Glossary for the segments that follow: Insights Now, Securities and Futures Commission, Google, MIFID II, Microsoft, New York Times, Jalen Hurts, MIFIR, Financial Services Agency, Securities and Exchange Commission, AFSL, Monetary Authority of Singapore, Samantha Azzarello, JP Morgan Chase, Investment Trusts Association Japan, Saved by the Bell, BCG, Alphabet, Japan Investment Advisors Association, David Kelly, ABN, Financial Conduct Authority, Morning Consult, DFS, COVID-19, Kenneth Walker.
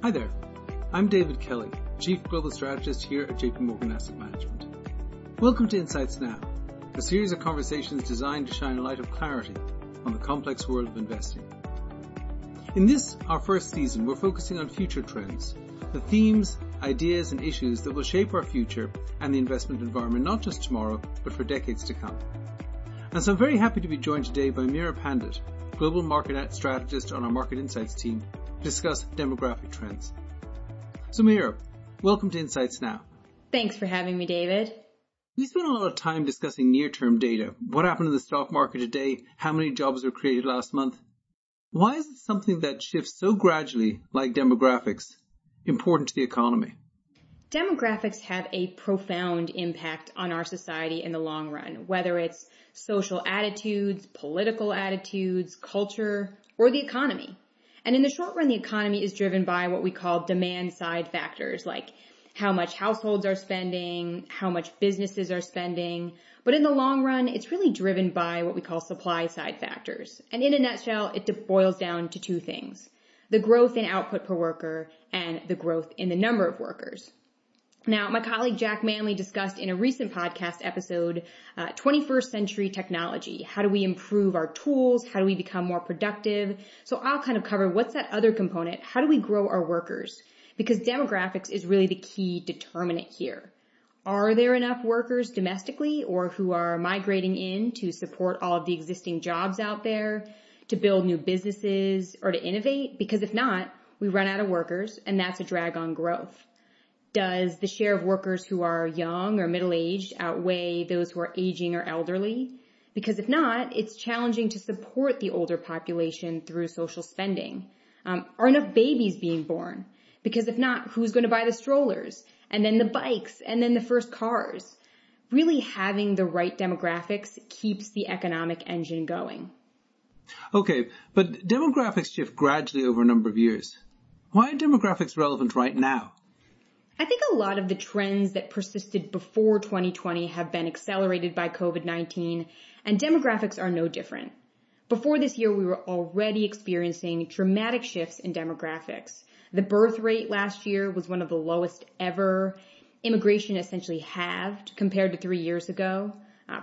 Hi there, I'm David Kelly, Chief Global Strategist here at JP Morgan Asset Management. Welcome to Insights Now, a series of conversations designed to shine a light of clarity on the complex world of investing. In this, our first season, we're focusing on future trends, the themes, ideas and issues that will shape our future and the investment environment not just tomorrow, but for decades to come. And so I'm very happy to be joined today by Meera Pandit, Global Market Strategist on our Market Insights team, to discuss demographic trends. So Meera, welcome to Insights Now. Thanks for having me, David. We spent a lot of time discussing near-term data. What happened in the stock market today? How many jobs were created last month? Why is it something that shifts so gradually, like demographics, important to the economy? Demographics have a profound impact on our society in the long run, whether it's social attitudes, political attitudes, culture, or the economy. And in the short run, the economy is driven by what we call demand side factors, like how much households are spending, how much businesses are spending. But in the long run, it's really driven by what we call supply side factors. And in a nutshell, it boils down to two things: the growth in output per worker and the growth in the number of workers. Now, my colleague Jack Manley discussed in a recent podcast episode, 21st century technology. How do we improve our tools? How do we become more productive? So I'll kind of cover what's that other component. How do we grow our workers? Because demographics is really the key determinant here. Are there enough workers domestically or who are migrating in to support all of the existing jobs out there, to build new businesses, or to innovate? Because if not, we run out of workers, and that's a drag on growth. Does the share of workers who are young or middle-aged outweigh those who are aging or elderly? Because if not, it's challenging to support the older population through social spending. Are enough babies being born? Because if not, who's going to buy the strollers and then the bikes and then the first cars? Really having the right demographics keeps the economic engine going. Okay, but demographics shift gradually over a number of years. Why are demographics relevant right now? I think a lot of the trends that persisted before 2020 have been accelerated by COVID-19, and demographics are no different. Before this year, we were already experiencing dramatic shifts in demographics. The birth rate last year was one of the lowest ever. Immigration essentially halved compared to 3 years ago.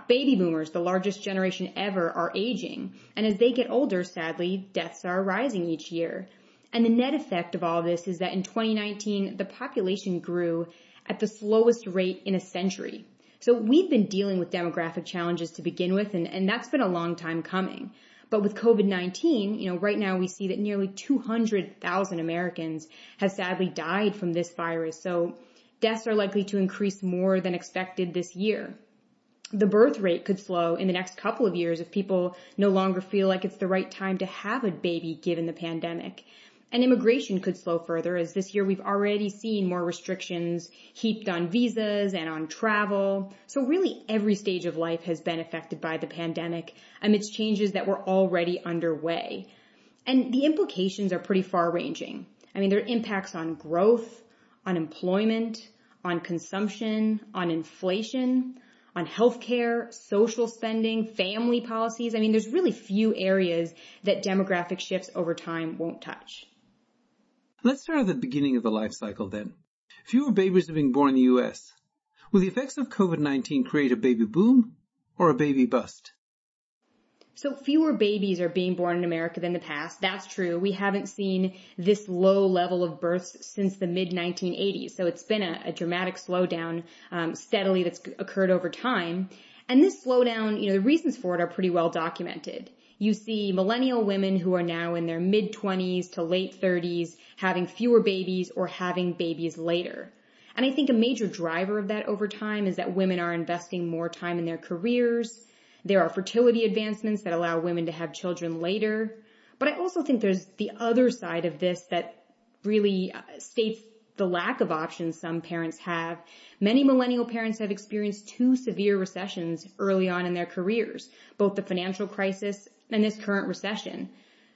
Baby boomers, the largest generation ever, are aging. And as they get older, sadly, deaths are rising each year. And the net effect of all this is that in 2019, the population grew at the slowest rate in a century. So we've been dealing with demographic challenges to begin with, and that's been a long time coming. But with COVID-19, right now we see that nearly 200,000 Americans have sadly died from this virus. So deaths are likely to increase more than expected this year. The birth rate could slow in the next couple of years if people no longer feel like it's the right time to have a baby given the pandemic. And immigration could slow further, as this year we've already seen more restrictions heaped on visas and on travel. So really every stage of life has been affected by the pandemic amidst changes that were already underway. And the implications are pretty far-ranging. There are impacts on growth, on employment, on consumption, on inflation, on healthcare, social spending, family policies. There's really few areas that demographic shifts over time won't touch. Let's start at the beginning of the life cycle then. Fewer babies are being born in the U.S. Will the effects of COVID-19 create a baby boom or a baby bust? So fewer babies are being born in America than the past. That's true. We haven't seen this low level of births since the mid-1980s. So it's been a dramatic slowdown steadily that's occurred over time. And this slowdown, the reasons for it are pretty well documented. You see millennial women who are now in their mid-20s to late 30s having fewer babies or having babies later. And I think a major driver of that over time is that women are investing more time in their careers. There are fertility advancements that allow women to have children later. But I also think there's the other side of this that really states the lack of options some parents have. Many millennial parents have experienced two severe recessions early on in their careers, both the financial crisis and this current recession.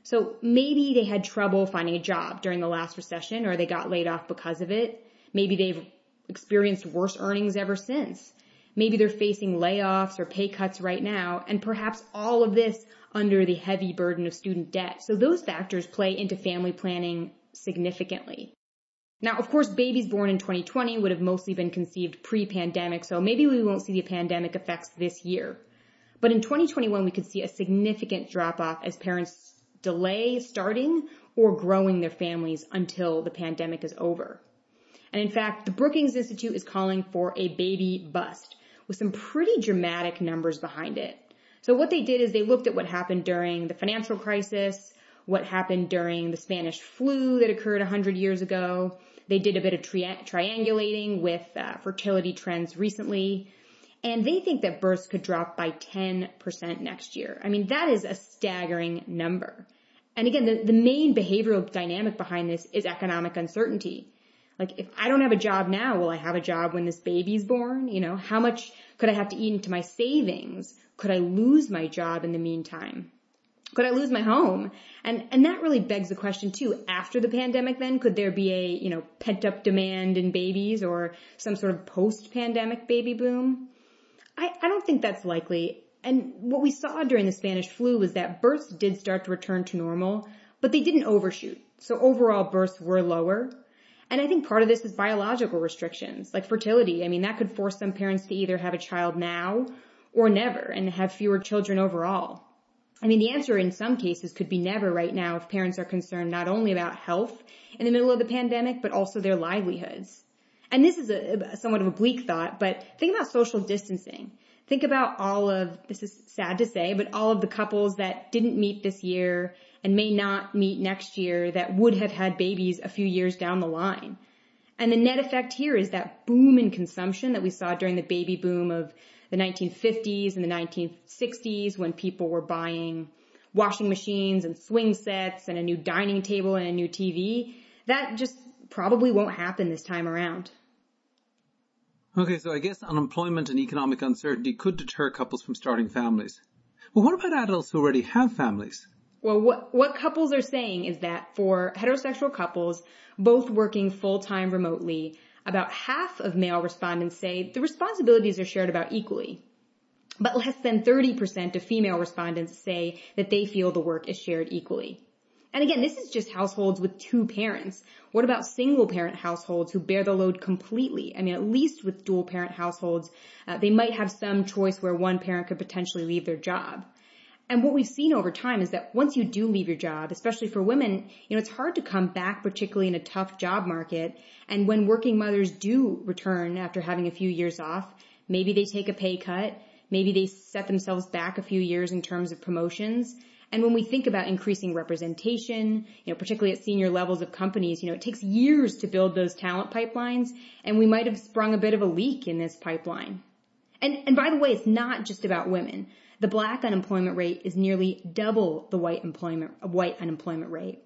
So maybe they had trouble finding a job during the last recession, or they got laid off because of it. Maybe they've experienced worse earnings ever since. Maybe they're facing layoffs or pay cuts right now, and perhaps all of this under the heavy burden of student debt. So those factors play into family planning significantly. Now, of course, babies born in 2020 would have mostly been conceived pre-pandemic, so maybe we won't see the pandemic effects this year. But in 2021, we could see a significant drop-off as parents delay starting or growing their families until the pandemic is over. And in fact, the Brookings Institute is calling for a baby bust with some pretty dramatic numbers behind it. So what they did is they looked at what happened during the financial crisis, what happened during the Spanish flu that occurred 100 years ago. They did a bit of triangulating with fertility trends recently. And they think that births could drop by 10% next year. I mean, that is a staggering number. And again, the main behavioral dynamic behind this is economic uncertainty. Like, if I don't have a job now, will I have a job when this baby's born? You know, how much could I have to eat into my savings? Could I lose my job in the meantime? Could I lose my home? And that really begs the question too, after the pandemic then, could there be a, you know, pent-up demand in babies or some sort of post-pandemic baby boom? I don't think that's likely. And what we saw during the Spanish flu was that births did start to return to normal, but they didn't overshoot. So overall births were lower. And I think part of this is biological restrictions, like fertility. I mean, that could force some parents to either have a child now or never and have fewer children overall. I mean, the answer in some cases could be never right now if parents are concerned not only about health in the middle of the pandemic, but also their livelihoods. And this is a somewhat of a bleak thought, but think about social distancing. Think about all of, this is sad to say, but all of the couples that didn't meet this year and may not meet next year that would have had babies a few years down the line. And the net effect here is that boom in consumption that we saw during the baby boom of the 1950s and the 1960s when people were buying washing machines and swing sets and a new dining table and a new TV. That just probably won't happen this time around. Okay, so I guess unemployment and economic uncertainty could deter couples from starting families. But what about adults who already have families? Well, what couples are saying is that for heterosexual couples, both working full-time remotely, about half of male respondents say the responsibilities are shared about equally. But less than 30% of female respondents say that they feel the work is shared equally. And again, this is just households with two parents. What about single-parent households who bear the load completely? I mean, at least with dual-parent households, they might have some choice where one parent could potentially leave their job. And what we've seen over time is that once you do leave your job, especially for women, you know, it's hard to come back, particularly in a tough job market. And when working mothers do return after having a few years off, maybe they take a pay cut, maybe they set themselves back a few years in terms of promotions. And when we think about increasing representation, you know, particularly at senior levels of companies, you know, it takes years to build those talent pipelines, and we might have sprung a bit of a leak in this pipeline. And by the way, it's not just about women. The black unemployment rate is nearly double the white unemployment rate.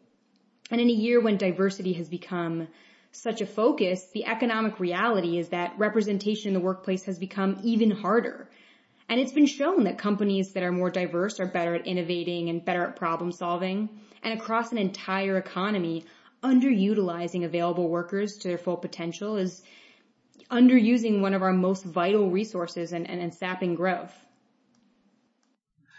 And in a year when diversity has become such a focus, the economic reality is that representation in the workplace has become even harder. And it's been shown that companies that are more diverse are better at innovating and better at problem solving. And across an entire economy, underutilizing available workers to their full potential is underusing one of our most vital resources and sapping growth.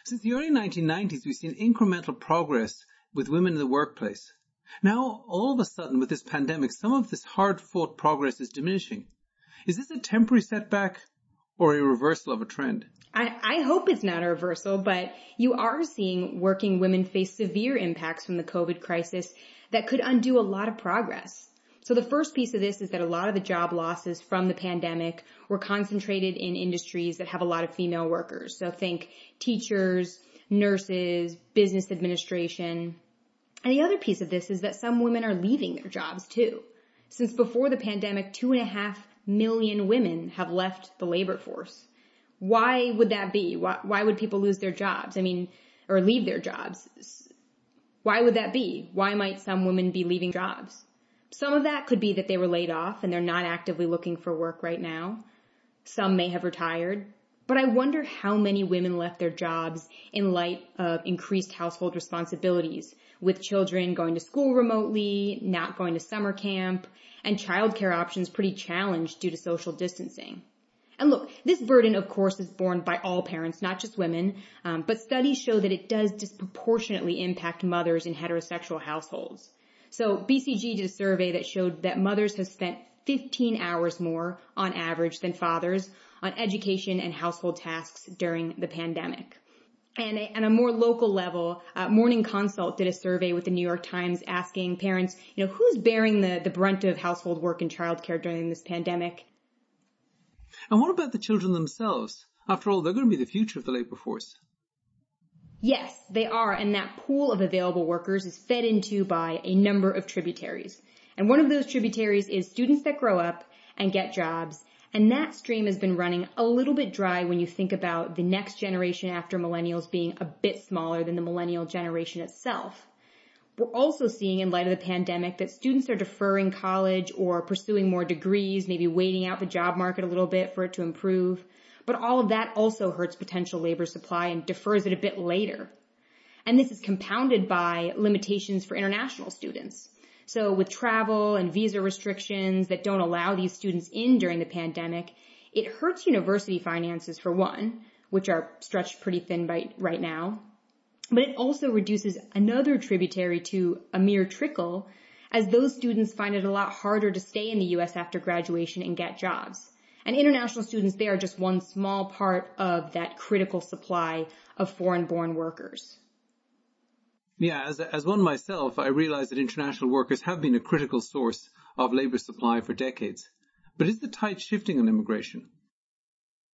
Since the early 1990s, we've seen incremental progress with women in the workplace. Now, all of a sudden, with this pandemic, some of this hard-fought progress is diminishing. Is this a temporary setback or a reversal of a trend? I hope it's not a reversal, but you are seeing working women face severe impacts from the COVID crisis that could undo a lot of progress. So the first piece of this is that a lot of the job losses from the pandemic were concentrated in industries that have a lot of female workers. So think teachers, nurses, business administration. And the other piece of this is that some women are leaving their jobs too. Since before the pandemic, 2.5 million women have left the labor force. Why would that be? Why would people lose their jobs? I mean, or leave their jobs? Why would that be? Why might some women be leaving jobs? Some of that could be that they were laid off and they're not actively looking for work right now. Some may have retired, but I wonder how many women left their jobs in light of increased household responsibilities, with children going to school remotely, not going to summer camp, and childcare options pretty challenged due to social distancing. And look, this burden, of course, is borne by all parents, not just women, but studies show that it does disproportionately impact mothers in heterosexual households. So BCG did a survey that showed that mothers have spent 15 hours more on average than fathers on education and household tasks during the pandemic. And on a more local level, Morning Consult did a survey with the New York Times asking parents, who's bearing the brunt of household work and childcare during this pandemic? And what about the children themselves? After all, they're going to be the future of the labor force. Yes, they are. And that pool of available workers is fed into by a number of tributaries. And one of those tributaries is students that grow up and get jobs. And that stream has been running a little bit dry when you think about the next generation after millennials being a bit smaller than the millennial generation itself. We're also seeing, in light of the pandemic, that students are deferring college or pursuing more degrees, maybe waiting out the job market a little bit for it to improve. But all of that also hurts potential labor supply and defers it a bit later. And this is compounded by limitations for international students. So with travel and visa restrictions that don't allow these students in during the pandemic, it hurts university finances for one, which are stretched pretty thin right now. But it also reduces another tributary to a mere trickle, as those students find it a lot harder to stay in the U.S. after graduation and get jobs. And international students, they are just one small part of that critical supply of foreign-born workers. Yeah, as one myself, I realize that international workers have been a critical source of labor supply for decades. But is the tide shifting on immigration?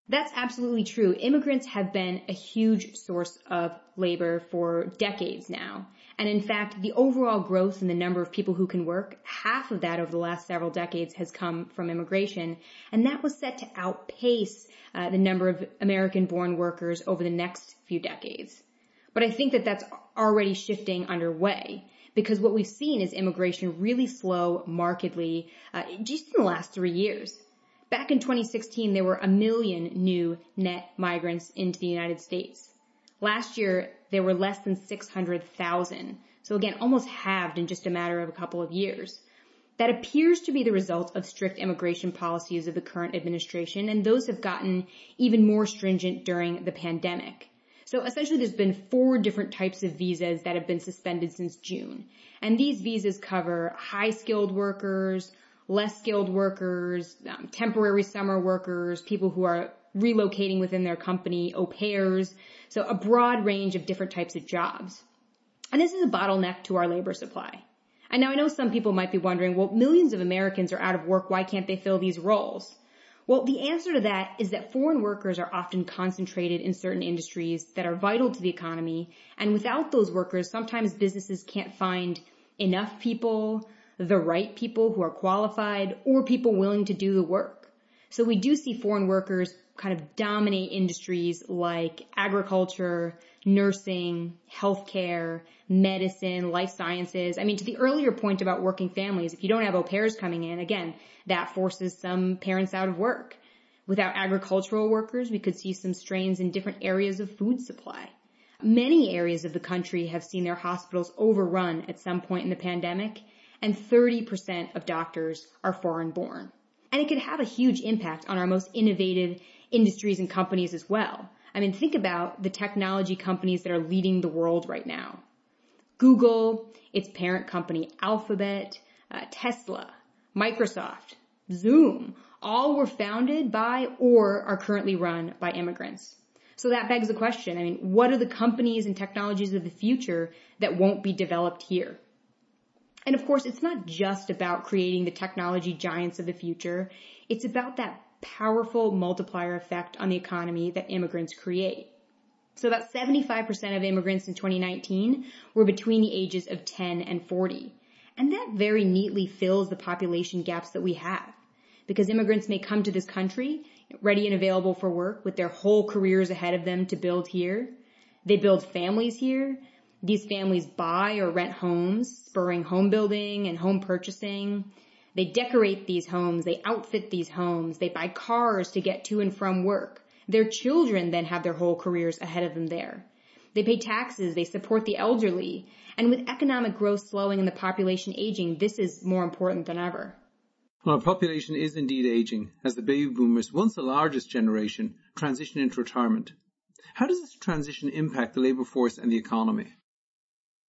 That's absolutely true. Immigrants have been a huge source of labor for decades now. And in fact, the overall growth in the number of people who can work, half of that over the last several decades has come from immigration. And that was set to outpace the number of American-born workers over the next few decades. But I think that that's already shifting underway, because what we've seen is immigration really slow markedly just in the last 3 years. Back in 2016, there were 1 million new net migrants into the United States. Last year, there were less than 600,000. So again, almost halved in just a matter of a couple of years. That appears to be the result of strict immigration policies of the current administration, and those have gotten even more stringent during the pandemic. So essentially, there's been 4 different types of visas that have been suspended since June. And these visas cover high-skilled workers, less skilled workers, temporary summer workers, people who are relocating within their company, au pairs. So a broad range of different types of jobs. And this is a bottleneck to our labor supply. And now I know some people might be wondering, well, millions of Americans are out of work. Why can't they fill these roles? Well, the answer to that is that foreign workers are often concentrated in certain industries that are vital to the economy, and without those workers, sometimes businesses can't find enough people, the right people who are qualified, or people willing to do the work. So we do see foreign workers kind of dominate industries like agriculture, nursing, healthcare, medicine, life sciences. I mean, to the earlier point about working families, if you don't have au pairs coming in, again, that forces some parents out of work. Without agricultural workers, we could see some strains in different areas of food supply. Many areas of the country have seen their hospitals overrun at some point in the pandemic, and 30% of doctors are foreign-born. And it could have a huge impact on our most innovative industries and companies as well. I mean, think about the technology companies that are leading the world right now. Google, its parent company Alphabet, Tesla, Microsoft, Zoom, all were founded by or are currently run by immigrants. So that begs the question, I mean, what are the companies and technologies of the future that won't be developed here? And of course, it's not just about creating the technology giants of the future. It's about that powerful multiplier effect on the economy that immigrants create. So about 75% of immigrants in 2019 were between the ages of 10 and 40. And that very neatly fills the population gaps that we have, because immigrants may come to this country ready and available for work with their whole careers ahead of them to build here. They build families here. These families buy or rent homes, spurring home building and home purchasing. They decorate these homes. They outfit these homes. They buy cars to get to and from work. Their children then have their whole careers ahead of them there. They pay taxes. They support the elderly. And with economic growth slowing and the population aging, this is more important than ever. Well, our population is indeed aging as the baby boomers, once the largest generation, transition into retirement. How does this transition impact the labor force and the economy?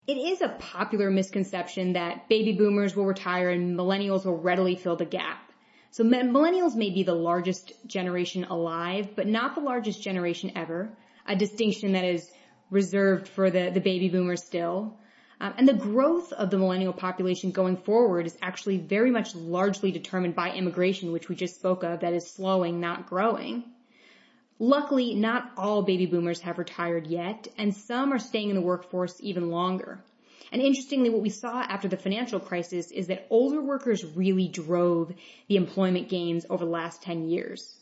It is a popular misconception that baby boomers will retire and millennials will readily fill the gap. So millennials may be the largest generation alive, but not the largest generation ever, a distinction that is reserved for the baby boomers still. And the growth of the millennial population going forward is actually very much largely determined by immigration, which we just spoke of, that is slowing, not growing. Luckily, not all baby boomers have retired yet, and some are staying in the workforce even longer. And interestingly, what we saw after the financial crisis is that older workers really drove the employment gains over the last 10 years.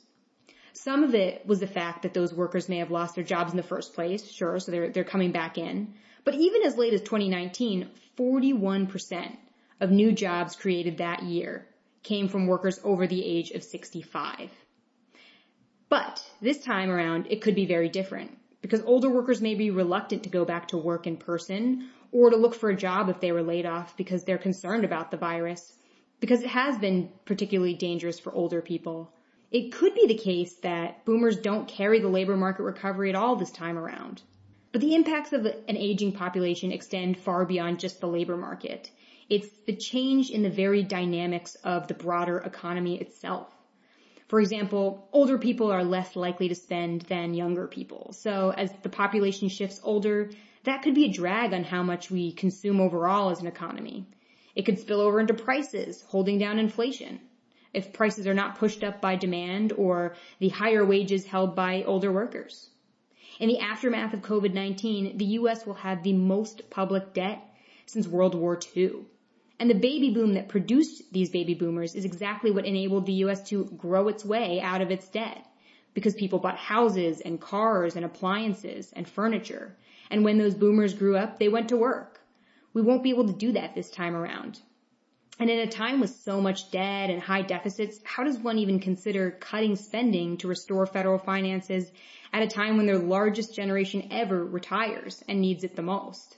Some of it was the fact that those workers may have lost their jobs in the first place, sure, so they're coming back in. But even as late as 2019, 41% of new jobs created that year came from workers over the age of 65. But this time around, it could be very different because older workers may be reluctant to go back to work in person or to look for a job if they were laid off because they're concerned about the virus, because it has been particularly dangerous for older people. It could be the case that boomers don't carry the labor market recovery at all this time around. But the impacts of an aging population extend far beyond just the labor market. It's the change in the very dynamics of the broader economy itself. For example, older people are less likely to spend than younger people. So as the population shifts older, that could be a drag on how much we consume overall as an economy. It could spill over into prices, holding down inflation. If prices are not pushed up by demand or the higher wages held by older workers. In the aftermath of COVID-19, the U.S. will have the most public debt since World War II. And the baby boom that produced these baby boomers is exactly what enabled the U.S. to grow its way out of its debt, because people bought houses and cars and appliances and furniture. And when those boomers grew up, they went to work. We won't be able to do that this time around. And in a time with so much debt and high deficits, how does one even consider cutting spending to restore federal finances at a time when their largest generation ever retires and needs it the most?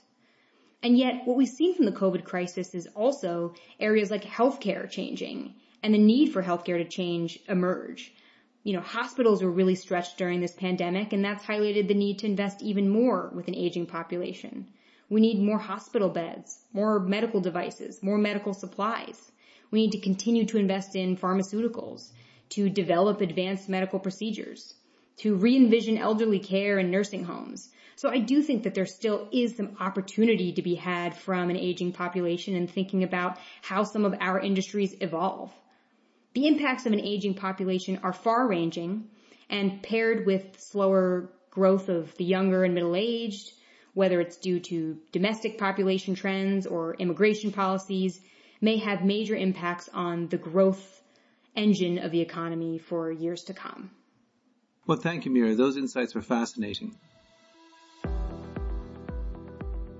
And yet, what we've seen from the COVID crisis is also areas like healthcare changing and the need for healthcare to change emerge. You know, hospitals were really stretched during this pandemic, and that's highlighted the need to invest even more with an aging population. We need more hospital beds, more medical devices, more medical supplies. We need to continue to invest in pharmaceuticals, to develop advanced medical procedures, to re-envision elderly care and nursing homes. So I do think that there still is some opportunity to be had from an aging population and thinking about how some of our industries evolve. The impacts of an aging population are far-ranging, and paired with slower growth of the younger and middle-aged, whether it's due to domestic population trends or immigration policies, may have major impacts on the growth engine of the economy for years to come. Well, thank you, Meera. Those insights were fascinating.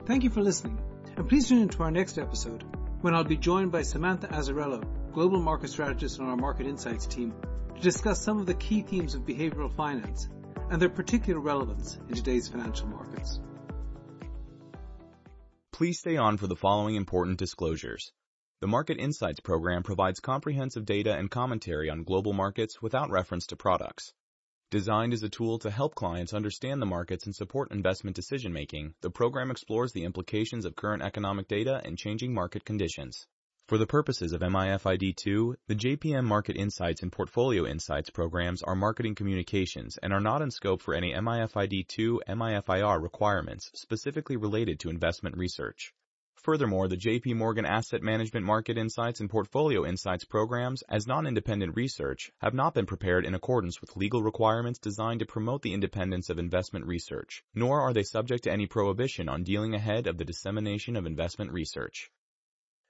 Thank you for listening, and please tune in to our next episode when I'll be joined by Samantha Azzarello, Global Market Strategist on our Market Insights team, to discuss some of the key themes of behavioral finance and their particular relevance in today's financial markets. Please stay on for the following important disclosures. The Market Insights program provides comprehensive data and commentary on global markets without reference to products. Designed as a tool to help clients understand the markets and support investment decision-making, the program explores the implications of current economic data and changing market conditions. For the purposes of MIFID II, the JPM Market Insights and Portfolio Insights programs are marketing communications and are not in scope for any MIFID II MIFIR requirements specifically related to investment research. Furthermore, the JP Morgan Asset Management Market Insights and Portfolio Insights programs, as non-independent research, have not been prepared in accordance with legal requirements designed to promote the independence of investment research, nor are they subject to any prohibition on dealing ahead of the dissemination of investment research.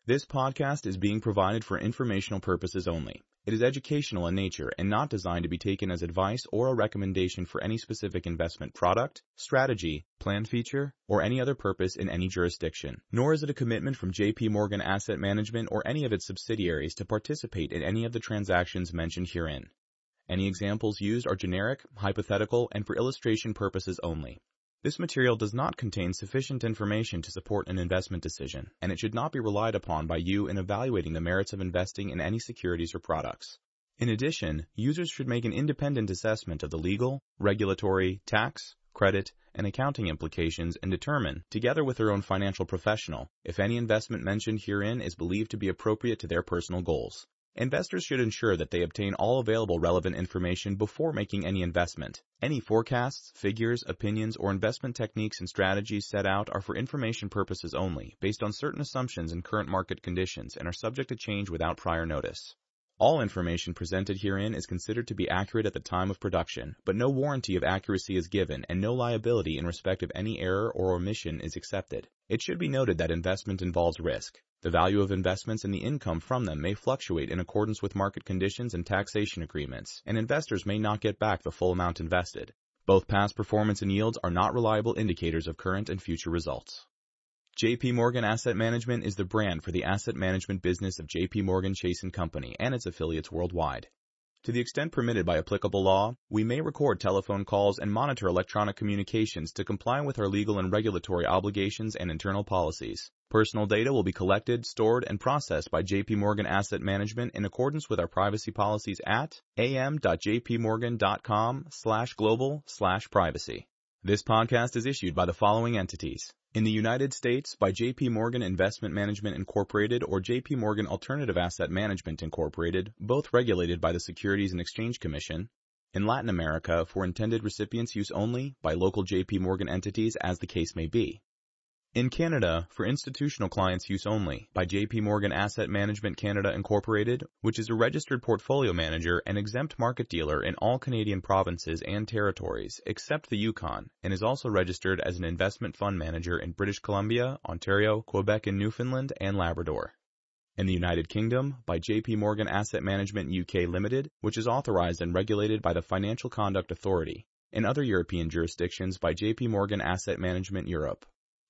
This podcast is being provided for informational purposes only. It is educational in nature and not designed to be taken as advice or a recommendation for any specific investment product, strategy, plan feature, or any other purpose in any jurisdiction. Nor is it a commitment from JP Morgan Asset Management or any of its subsidiaries to participate in any of the transactions mentioned herein. Any examples used are generic, hypothetical, and for illustration purposes only. This material does not contain sufficient information to support an investment decision, and it should not be relied upon by you in evaluating the merits of investing in any securities or products. In addition, users should make an independent assessment of the legal, regulatory, tax, credit, and accounting implications and determine, together with their own financial professional, if any investment mentioned herein is believed to be appropriate to their personal goals. Investors should ensure that they obtain all available relevant information before making any investment. Any forecasts, figures, opinions, or investment techniques and strategies set out are for information purposes only, based on certain assumptions and current market conditions, and are subject to change without prior notice. All information presented herein is considered to be accurate at the time of production, but no warranty of accuracy is given, and no liability in respect of any error or omission is accepted. It should be noted that investment involves risk. The value of investments and the income from them may fluctuate in accordance with market conditions and taxation agreements, and investors may not get back the full amount invested. Both past performance and yields are not reliable indicators of current and future results. JP Morgan Asset Management is the brand for the asset management business of JP Morgan Chase & Company and its affiliates worldwide. To the extent permitted by applicable law, we may record telephone calls and monitor electronic communications to comply with our legal and regulatory obligations and internal policies. Personal data will be collected, stored, and processed by JP Morgan Asset Management in accordance with our privacy policies at am.jpmorgan.com/global/privacy. This podcast is issued by the following entities. In the United States, by JP Morgan Investment Management Incorporated or JP Morgan Alternative Asset Management Incorporated, both regulated by the Securities and Exchange Commission. In Latin America, for intended recipients' use only, by local JP Morgan entities as the case may be. In Canada, for institutional clients' use only, by JP Morgan Asset Management Canada Incorporated, which is a registered portfolio manager and exempt market dealer in all Canadian provinces and territories, except the Yukon, and is also registered as an investment fund manager in British Columbia, Ontario, Quebec and Newfoundland, and Labrador. In the United Kingdom, by JP Morgan Asset Management UK Limited, which is authorized and regulated by the Financial Conduct Authority. In other European jurisdictions, by JP Morgan Asset Management Europe.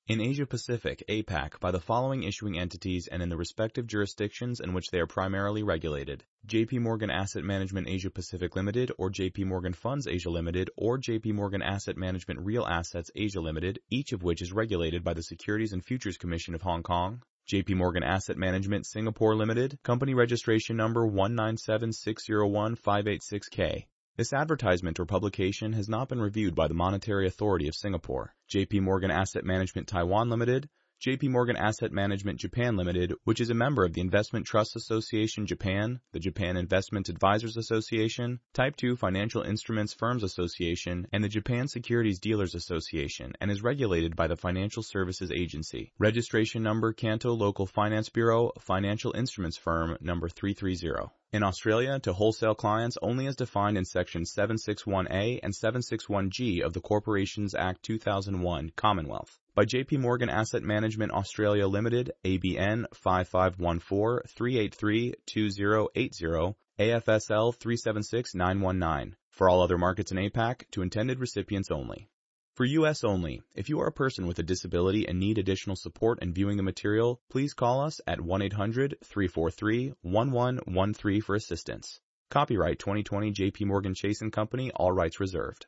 In Asia Pacific, APAC, by the following issuing entities and in the respective jurisdictions in which they are primarily regulated: JP Morgan Asset Management Asia Pacific Limited or JP Morgan Funds Asia Limited or JP Morgan Asset Management Real Assets Asia Limited, each of which is regulated by the Securities and Futures Commission of Hong Kong; JP Morgan Asset Management Singapore Limited, company registration number 197601586K. This advertisement or publication has not been reviewed by the Monetary Authority of Singapore. JP Morgan Asset Management Taiwan Limited, JP Morgan Asset Management Japan Limited, which is a member of the Investment Trusts Association Japan, the Japan Investment Advisors Association, Type 2 Financial Instruments Firms Association, and the Japan Securities Dealers Association, and is regulated by the Financial Services Agency. Registration number Kanto Local Finance Bureau, Financial Instruments Firm number 330. In Australia, to wholesale clients only as defined in Sections 761A and 761G of the Corporations Act 2001, Commonwealth. By JP Morgan Asset Management Australia Limited, ABN 5514-383-2080, AFSL 376919. For all other markets in APAC, to intended recipients only. For U.S. only, if you are a person with a disability and need additional support in viewing the material, please call us at 1-800-343-1113 for assistance. Copyright 2020 JP Morgan Chase & Company, all rights reserved.